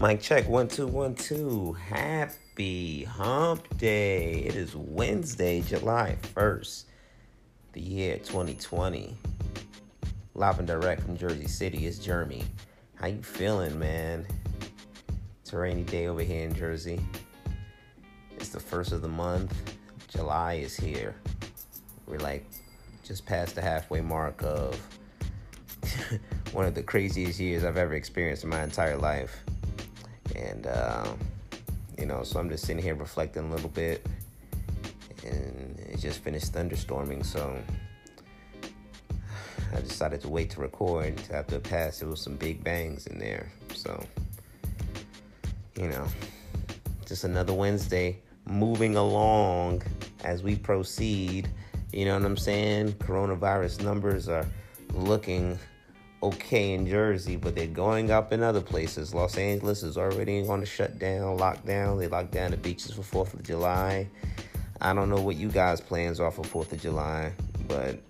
Mic check, 1 2 1 2. Happy Hump Day! It is Wednesday, July 1st, the year 2020. Live and direct from Jersey City. It's Jeremy. How you feeling, man? It's a rainy day over here in Jersey. It's the first of the month. July is here. We're like just past the halfway mark of one of the craziest years I've ever experienced in my entire life. And, so I'm just sitting here reflecting a little bit, and it just finished thunderstorming, so I decided to wait to record after it passed. There was some big bangs in there, so, just another Wednesday, moving along as we proceed, you know what I'm saying? Coronavirus numbers are looking okay in Jersey, but they're going up in other places. Los Angeles is already on the shutdown, lockdown. They locked down the beaches for 4th of July. I don't know what you guys' plans are for 4th of July, but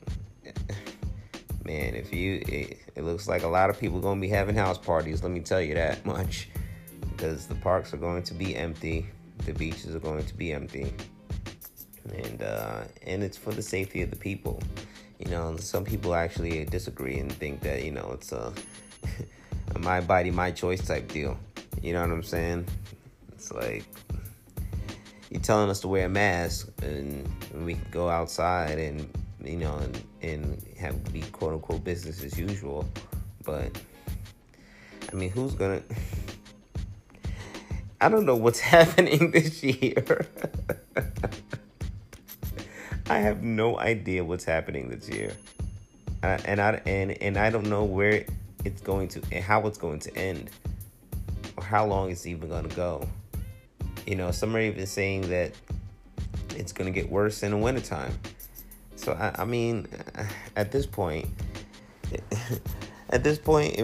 man, it looks like a lot of people going to be having house parties, let me tell you that much, because the parks are going to be empty. The beaches are going to be empty. And it's for the safety of the people. Some people actually disagree and think that, it's a my body, my choice type deal. You know what I'm saying? It's like, you're telling us to wear a mask and we can go outside and, and have be quote unquote business as usual. But, who's gonna, I don't know what's happening this year. I have no idea what's happening this year, and I don't know where it's going to, how it's going to end, or how long it's even going to go. Some are even saying that it's going to get worse in the wintertime. So at this point, it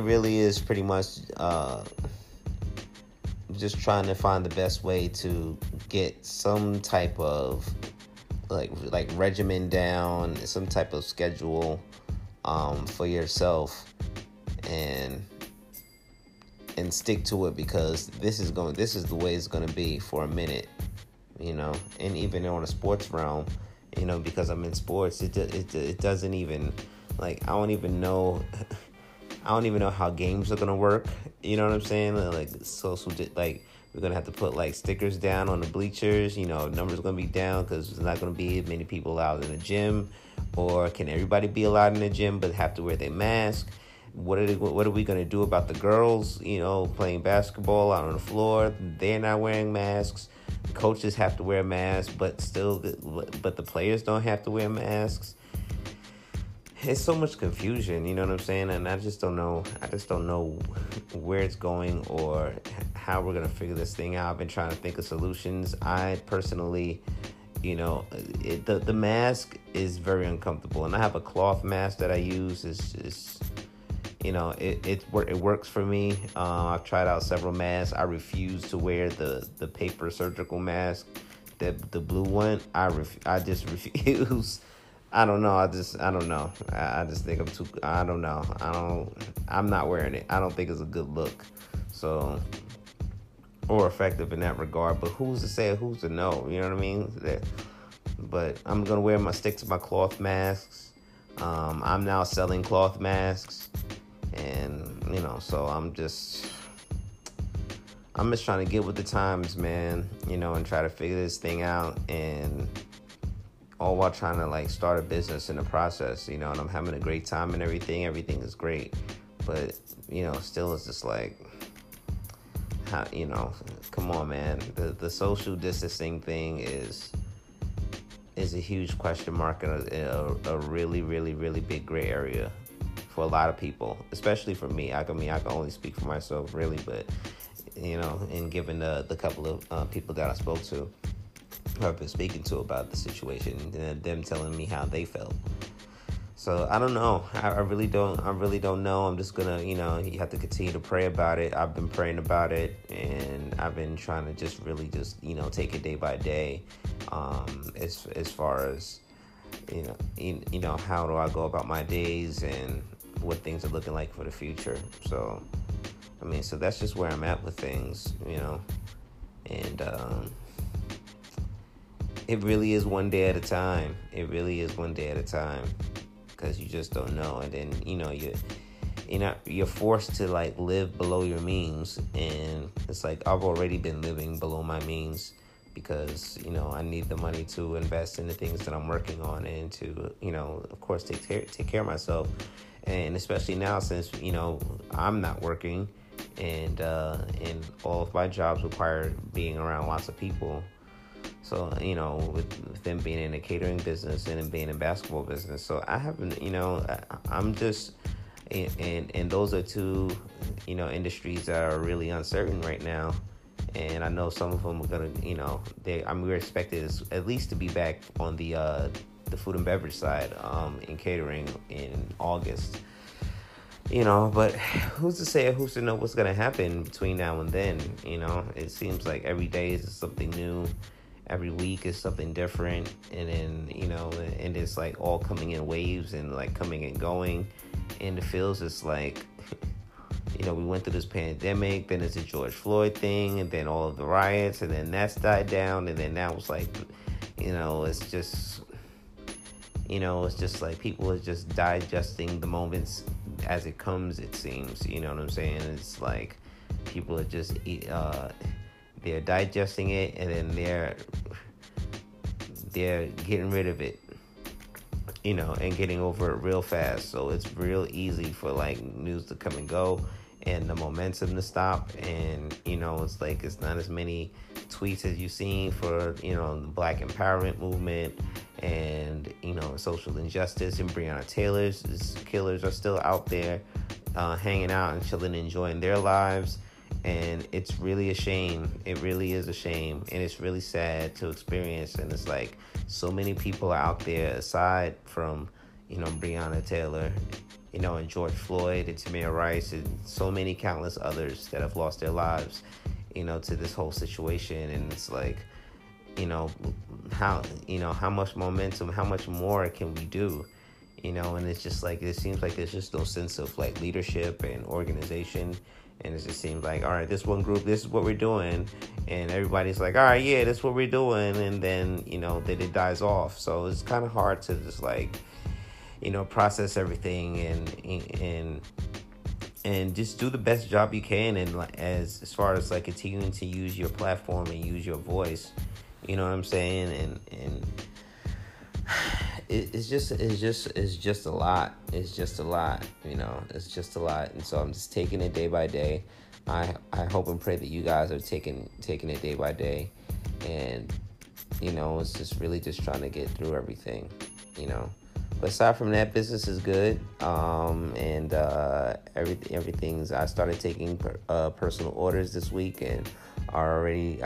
really is pretty much just trying to find the best way to get some type of like regimen down, some type of schedule for yourself, and stick to it, because this is the way it's going to be for a minute, and even on a sports realm, because I'm in sports, it doesn't even, I don't even know how games are going to work, you know what I'm saying, we're going to have to put, stickers down on the bleachers. Numbers going to be down because there's not going to be many people allowed in the gym. Or can everybody be allowed in the gym but have to wear their mask? What are we going to do about the girls, playing basketball out on the floor? They're not wearing masks. Coaches have to wear masks, but the players don't have to wear masks. It's so much confusion, you know what I'm saying? And I just don't know where it's going or how we're going to figure this thing out. I've been trying to think of solutions. I personally, the mask is very uncomfortable. And I have a cloth mask that I use. It's just, it works for me. I've tried out several masks. I refuse to wear the paper surgical mask, the blue one. I just refuse. I don't know. I don't know. I just think I'm too, I don't know. I'm not wearing it. I don't think it's a good look, so, or effective in that regard, but who's to say, who's to know, you know what I mean? But I'm going to wear my stick to my cloth masks. I'm now selling cloth masks, and, so I'm just trying to get with the times, man, and try to figure this thing out, and all while trying to start a business in the process, and I'm having a great time and everything is great, but still it's just like, how, come on, man, the social distancing thing is a huge question mark and a really, really, really big gray area for a lot of people, especially for me. I can only speak for myself really, but and given the couple of people that I spoke to, I've been speaking to about the situation and them telling me how they felt. So I don't know. I really don't know. I'm just gonna, you have to continue to pray about it. I've been praying about it, and I've been trying to just really just, take it day by day. As far as, how do I go about my days and what things are looking like for the future. So I mean, so that's just where I'm at with things, you know, and it really is one day at a time. It really is one day at a time, because you just don't know. And then, you know, you're forced to, like, live below your means, and it's like, I've already been living below my means, because, you know, I need the money to invest in the things that I'm working on, and to, you know, of course, take care of myself. And especially now, since, you know, I'm not working, and all of my jobs require being around lots of people. So, you know, with them being in the catering business and being in basketball business. So I haven't, you know, I'm just, and those are two, you know, industries that are really uncertain right now. And I know some of them are going to, you know, we're expected at least to be back on the food and beverage side, in catering in August, you know, but who's to say, who's to know what's going to happen between now and then, you know? It seems like every day is something new, every week is something different, and then, you know, and it's like all coming in waves and like coming and going, and it feels just like, you know, we went through this pandemic, then it's the George Floyd thing, and then all of the riots, and then that's died down, and then now it's like, you know, it's just, you know, it's just like people are just digesting the moments as it comes, it seems. You know what I'm saying? It's like people are just, they're digesting it, and then they're getting rid of it, you know, and getting over it real fast. So it's real easy for, like, news to come and go, and the momentum to stop. And, you know, it's like, it's not as many tweets as you've seen for, you know, the Black Empowerment movement, and, you know, social injustice, and Breonna Taylor's killers are still out there hanging out and chilling, enjoying their lives. And it's really a shame. It really is a shame. And it's really sad to experience. And it's like, so many people are out there, aside from, you know, Breonna Taylor, you know, and George Floyd, and Tamir Rice, and so many countless others that have lost their lives, you know, to this whole situation. And it's like, you know, how much momentum, how much more can we do, you know? And it's just like, it seems like there's just no sense of, like, leadership and organization. And it just seems like, all right, this one group, this is what we're doing. And everybody's like, all right, yeah, that's what we're doing. And then, you know, then it dies off. So it's kind of hard to just, like, you know, process everything and just do the best job you can. And as far as, like, continuing to use your platform and use your voice, you know what I'm saying? And it's just a lot. It's just a lot, you know, it's just a lot. And so I'm just taking it day by day. I hope and pray that you guys are taking it day by day. And, you know, it's just really just trying to get through everything, you know. But aside from that, business is good. And everything's, I started taking personal orders this week, and are already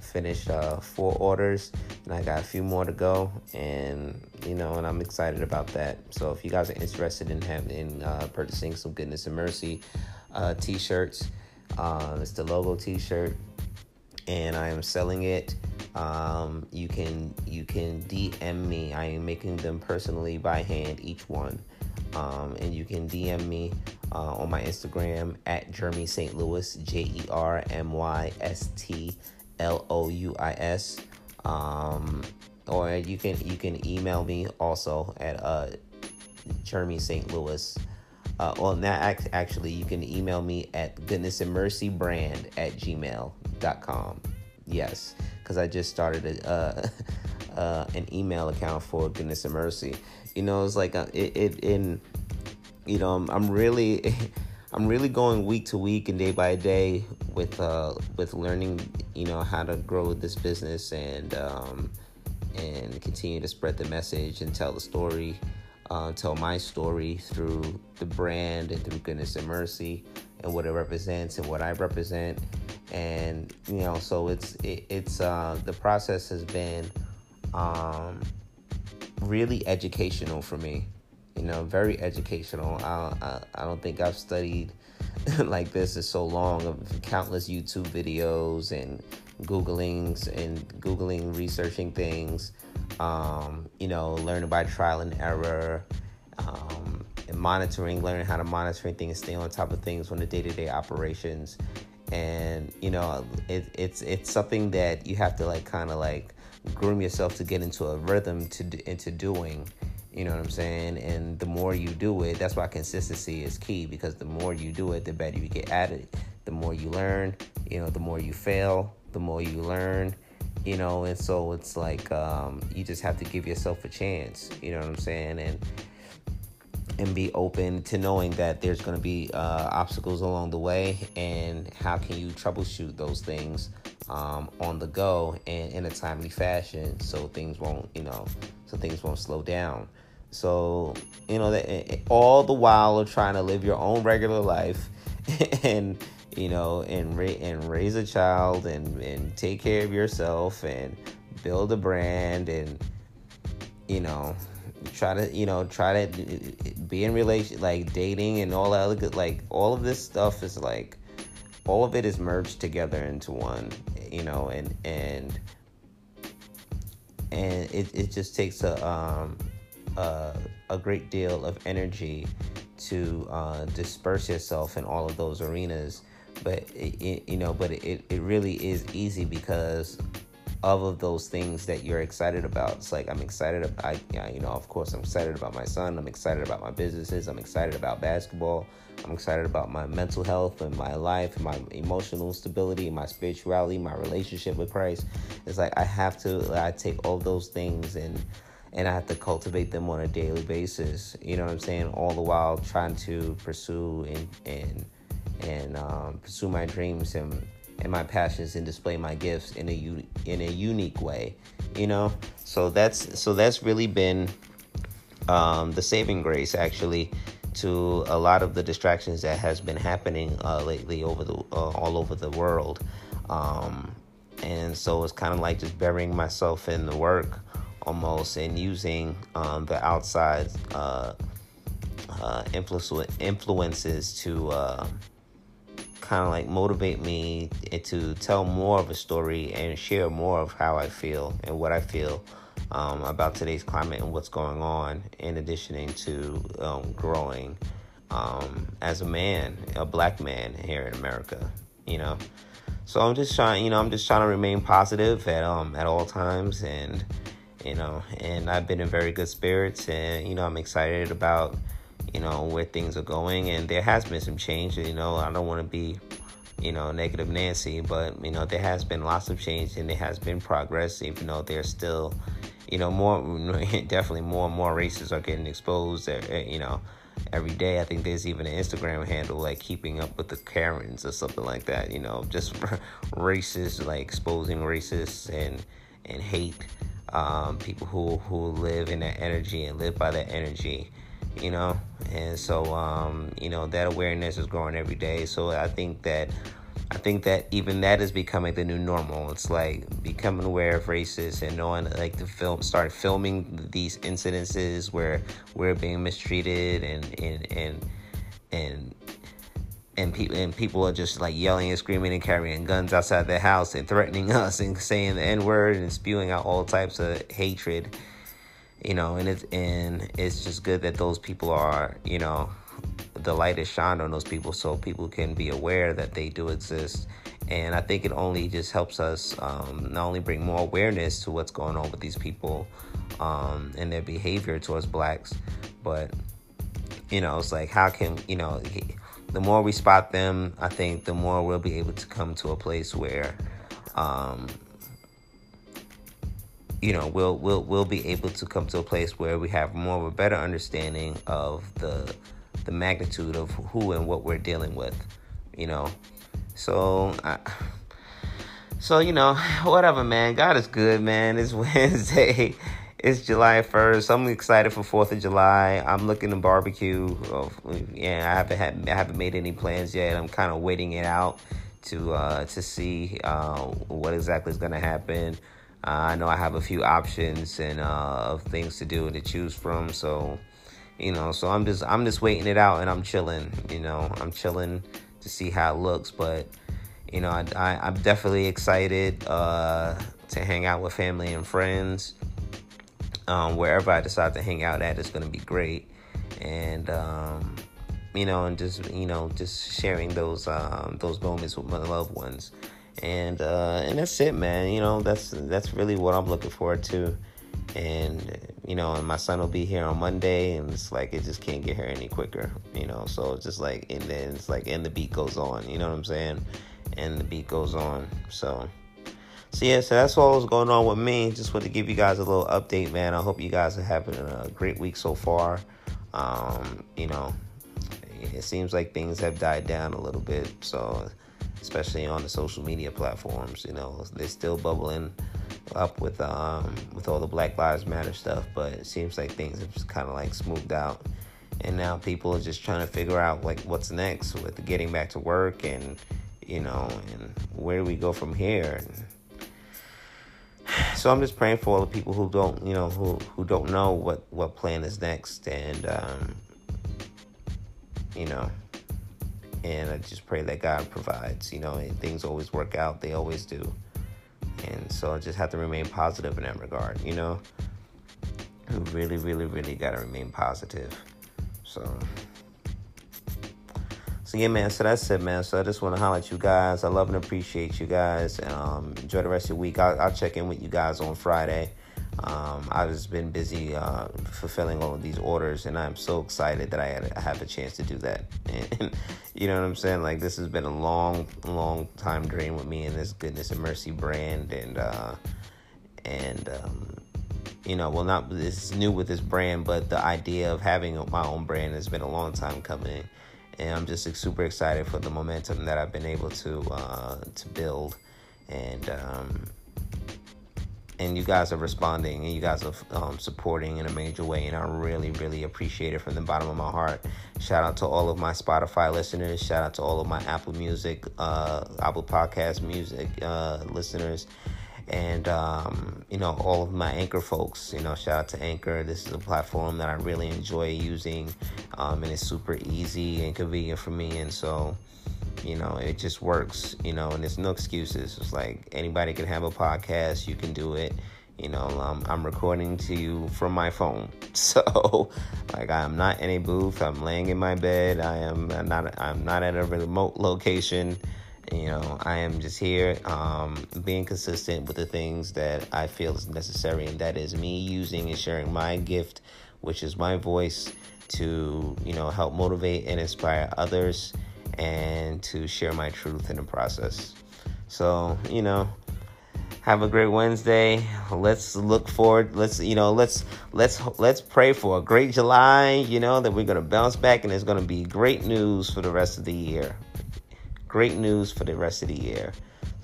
finished 4 orders, and I got a few more to go. And, you know, and I'm excited about that. So if you guys are interested in purchasing some Goodness and Mercy t-shirts, it's the logo t-shirt, and I am selling it. You can DM me. I am making them personally by hand, each one. And you can DM me on my Instagram at Jeremy St. Louis, JermyStLouis. Or you can email me also at Jeremy St. Louis. Actually, you can email me at goodnessandmercybrand@gmail.com. Yes, because I just started an email account for Goodness and Mercy. You know, it's like you know, I'm really going week to week and day by day with learning, you know, how to grow this business and continue to spread the message and tell the story, tell my story through the brand and through Goodness and Mercy and what it represents and what I represent. And, you know, so it's the process has been really educational for me, you know, very educational. I don't think I've studied like this in so long, of countless YouTube videos and Googling, researching things, you know, learning by trial and error, monitoring, learning how to monitor things, stay on top of things on the day-to-day operations. And, you know, it's something that you have to, like, kind of, like, groom yourself to get into a rhythm into doing, you know what I'm saying? And the more you do it, that's why consistency is key, because the more you do it, the better you get at it. The more you learn, you know, the more you fail, the more you learn, you know. And so it's like, you just have to give yourself a chance, you know what I'm saying? And be open to knowing that there's going to be obstacles along the way, and how can you troubleshoot those things on the go and in a timely fashion, so things won't slow down. So, you know, that all the while of trying to live your own regular life and, you know, and raise a child and take care of yourself and build a brand and, you know, try to be in relation, like dating and all that other good, like all of this stuff is like, all of it is merged together into one, you know, and it just takes a great deal of energy to disperse yourself in all of those arenas. But it really is easy because of those things that you're excited about. It's like, I'm excited about, you know, of course I'm excited about my son, I'm excited about my businesses, I'm excited about basketball, I'm excited about my mental health and my life and my emotional stability and my spirituality, my relationship with Christ. It's like, I take all those things and I have to cultivate them on a daily basis, you know what I'm saying? All the while trying to pursue and pursue my dreams and my passions and display my gifts in a unique way, you know? So that's really been the saving grace, actually, to a lot of the distractions that has been happening lately all over the world. And so it's kind of like just burying myself in the work almost, and using the outside influences to kind of like motivate me to tell more of a story and share more of how I feel and what I feel about today's climate and what's going on, in addition to growing as a man, a black man here in America, you know. So I'm just trying to remain positive at all times, and, you know, and I've been in very good spirits, and, you know, I'm excited about, you know, where things are going. And there has been some change, you know. I don't want to be, you know, negative Nancy, but, you know, there has been lots of change and there has been progress, even though there's still, you know, more and more races are getting exposed, you know, every day. I think there's even an Instagram handle, like, keeping up with the Karens or something like that, you know, just racists, like, exposing racists and hate, people who live in that energy and live by that energy, you know. And so, you know, that awareness is growing every day. So I think that even that is becoming the new normal. It's like becoming aware of racism and knowing, like, to start filming these incidences where we're being mistreated and people are just, like, yelling and screaming and carrying guns outside their house and threatening us and saying the N-word and spewing out all types of hatred. You know, and it's just good that those people are, you know, the light is shined on those people, so people can be aware that they do exist. And I think it only just helps us not only bring more awareness to what's going on with these people and their behavior towards blacks, but, you know, it's like, how can, you know, the more we spot them, I think the more we'll be able to come to a place where, you know, we'll be able to come to a place where we have more of a better understanding of the magnitude of who and what we're dealing with, you know. So you know, whatever, man. God is good, man. It's Wednesday. It's July 1st. I'm excited for 4th of July. I'm looking to barbecue. Yeah, I haven't made any plans yet. I'm kind of waiting it out to see what exactly is going to happen. I know I have a few options and of things to do and to choose from, so, you know, so I'm just waiting it out, and I'm chilling, you know, I'm chilling to see how it looks. But, you know, I'm definitely excited to hang out with family and friends. Wherever I decide to hang out at is going to be great. and just sharing those moments with my loved ones, and that's it, man. That's really what I'm looking forward to, and my son will be here on Monday, and it's like it just can't get here any quicker, So it's just like, and then it's like, and the beat goes on, you know what I'm saying? And the beat goes on, so that's what was going on with me. Just wanted to give you guys a little update, man. I hope you guys are having a great week so far. It seems like things have died down a little bit, so especially on the social media platforms, they're still bubbling up with all the Black Lives Matter stuff, but it seems like things have just kind of like smoothed out, and now people are just trying to figure out like what's next with getting back to work, and and where do we go from here. And so I'm just praying for all the people who don't, who don't know what plan is next, and I just pray that God provides, and things always work out. They always do. And so I just have to remain positive in that regard, You really, really, really got to remain positive. So yeah, man, so that's it, man. So I just want to holler at you guys. I love and appreciate you guys. Enjoy the rest of your week. I'll check in with you guys on Friday. I've just been busy fulfilling all of these orders, and I'm so excited that I have a chance to do that. And you know what I'm saying? Like, this has been a long, long time dream with me in this Goodness and Mercy brand, it's new with this brand, but the idea of having my own brand has been a long time coming, and I'm just super excited for the momentum that I've been able to build, and you guys are responding, and you guys are supporting in a major way, and I really, really appreciate it from the bottom of my heart. Shout out to all of my Spotify listeners. Shout out to all of my Apple Music, Apple Podcast music listeners, and all of my Anchor folks. Shout out to Anchor. This is a platform that I really enjoy using, and it's super easy and convenient for me, and so. It just works, and there's no excuses. It's like anybody can have a podcast. You can do it. I'm recording to you from my phone. So like, I'm not in a booth. I'm laying in my bed. I'm not at a remote location. I am just here, being consistent with the things that I feel is necessary. And that is me using and sharing my gift, which is my voice, to, help motivate and inspire others, and to share my truth in the process. So, have a great Wednesday. Let's look forward. Let's pray for a great July, that we're going to bounce back, and there's going to be great news for the rest of the year. Great news for the rest of the year.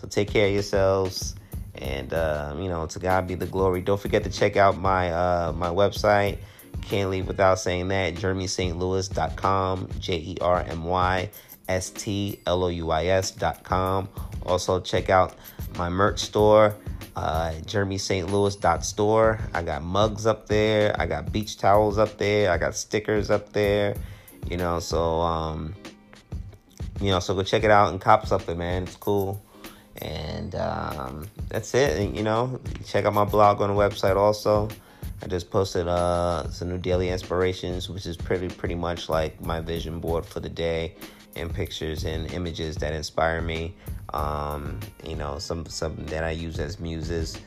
So take care of yourselves, and, to God be the glory. Don't forget to check out my website. Can't leave without saying that. JeremySt.Louis.com, JermyStLouis.com. Also check out my merch store, JeremyStLouis.store. I got mugs up there. I got beach towels up there. I got stickers up there. So go check it out and cop something, man. It's cool. And that's it. And, check out my blog on the website also. I just posted some new daily inspirations, which is pretty much like my vision board for the day, and pictures and images that inspire me. Some that I use as muses,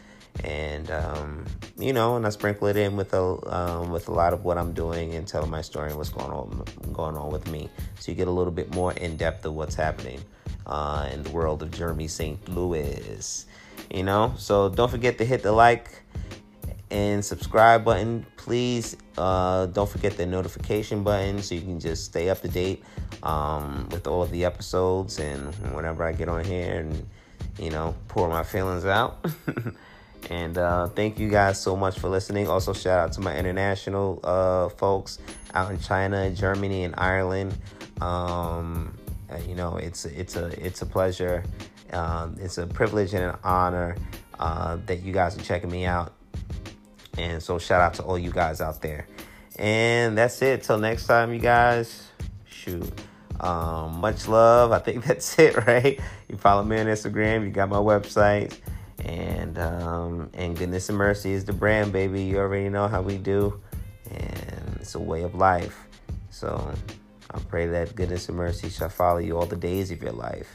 and and I sprinkle it in with a lot of what I'm doing, and telling my story and what's going on with me. So you get a little bit more in depth of what's happening in the world of Jeremy St. Louis. So don't forget to hit the like and subscribe button, please. Don't forget the notification button, so you can just stay up to date with all of the episodes, and whenever I get on here and pour my feelings out. And thank you guys so much for listening. Also shout out to my international folks out in China, Germany, and Ireland. It's a pleasure, it's a privilege and an honor that you guys are checking me out. And so shout out to all you guys out there. And that's it. Till next time, you guys. Shoot. Much love. I think that's it, right? You follow me on Instagram. You got my website. And Goodness and Mercy is the brand, baby. You already know how we do. And it's a way of life. So I pray that goodness and mercy shall follow you all the days of your life,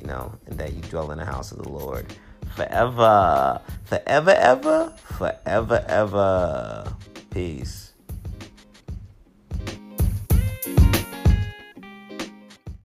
you know, and that you dwell in the house of the Lord forever, forever, ever, forever, ever. Peace.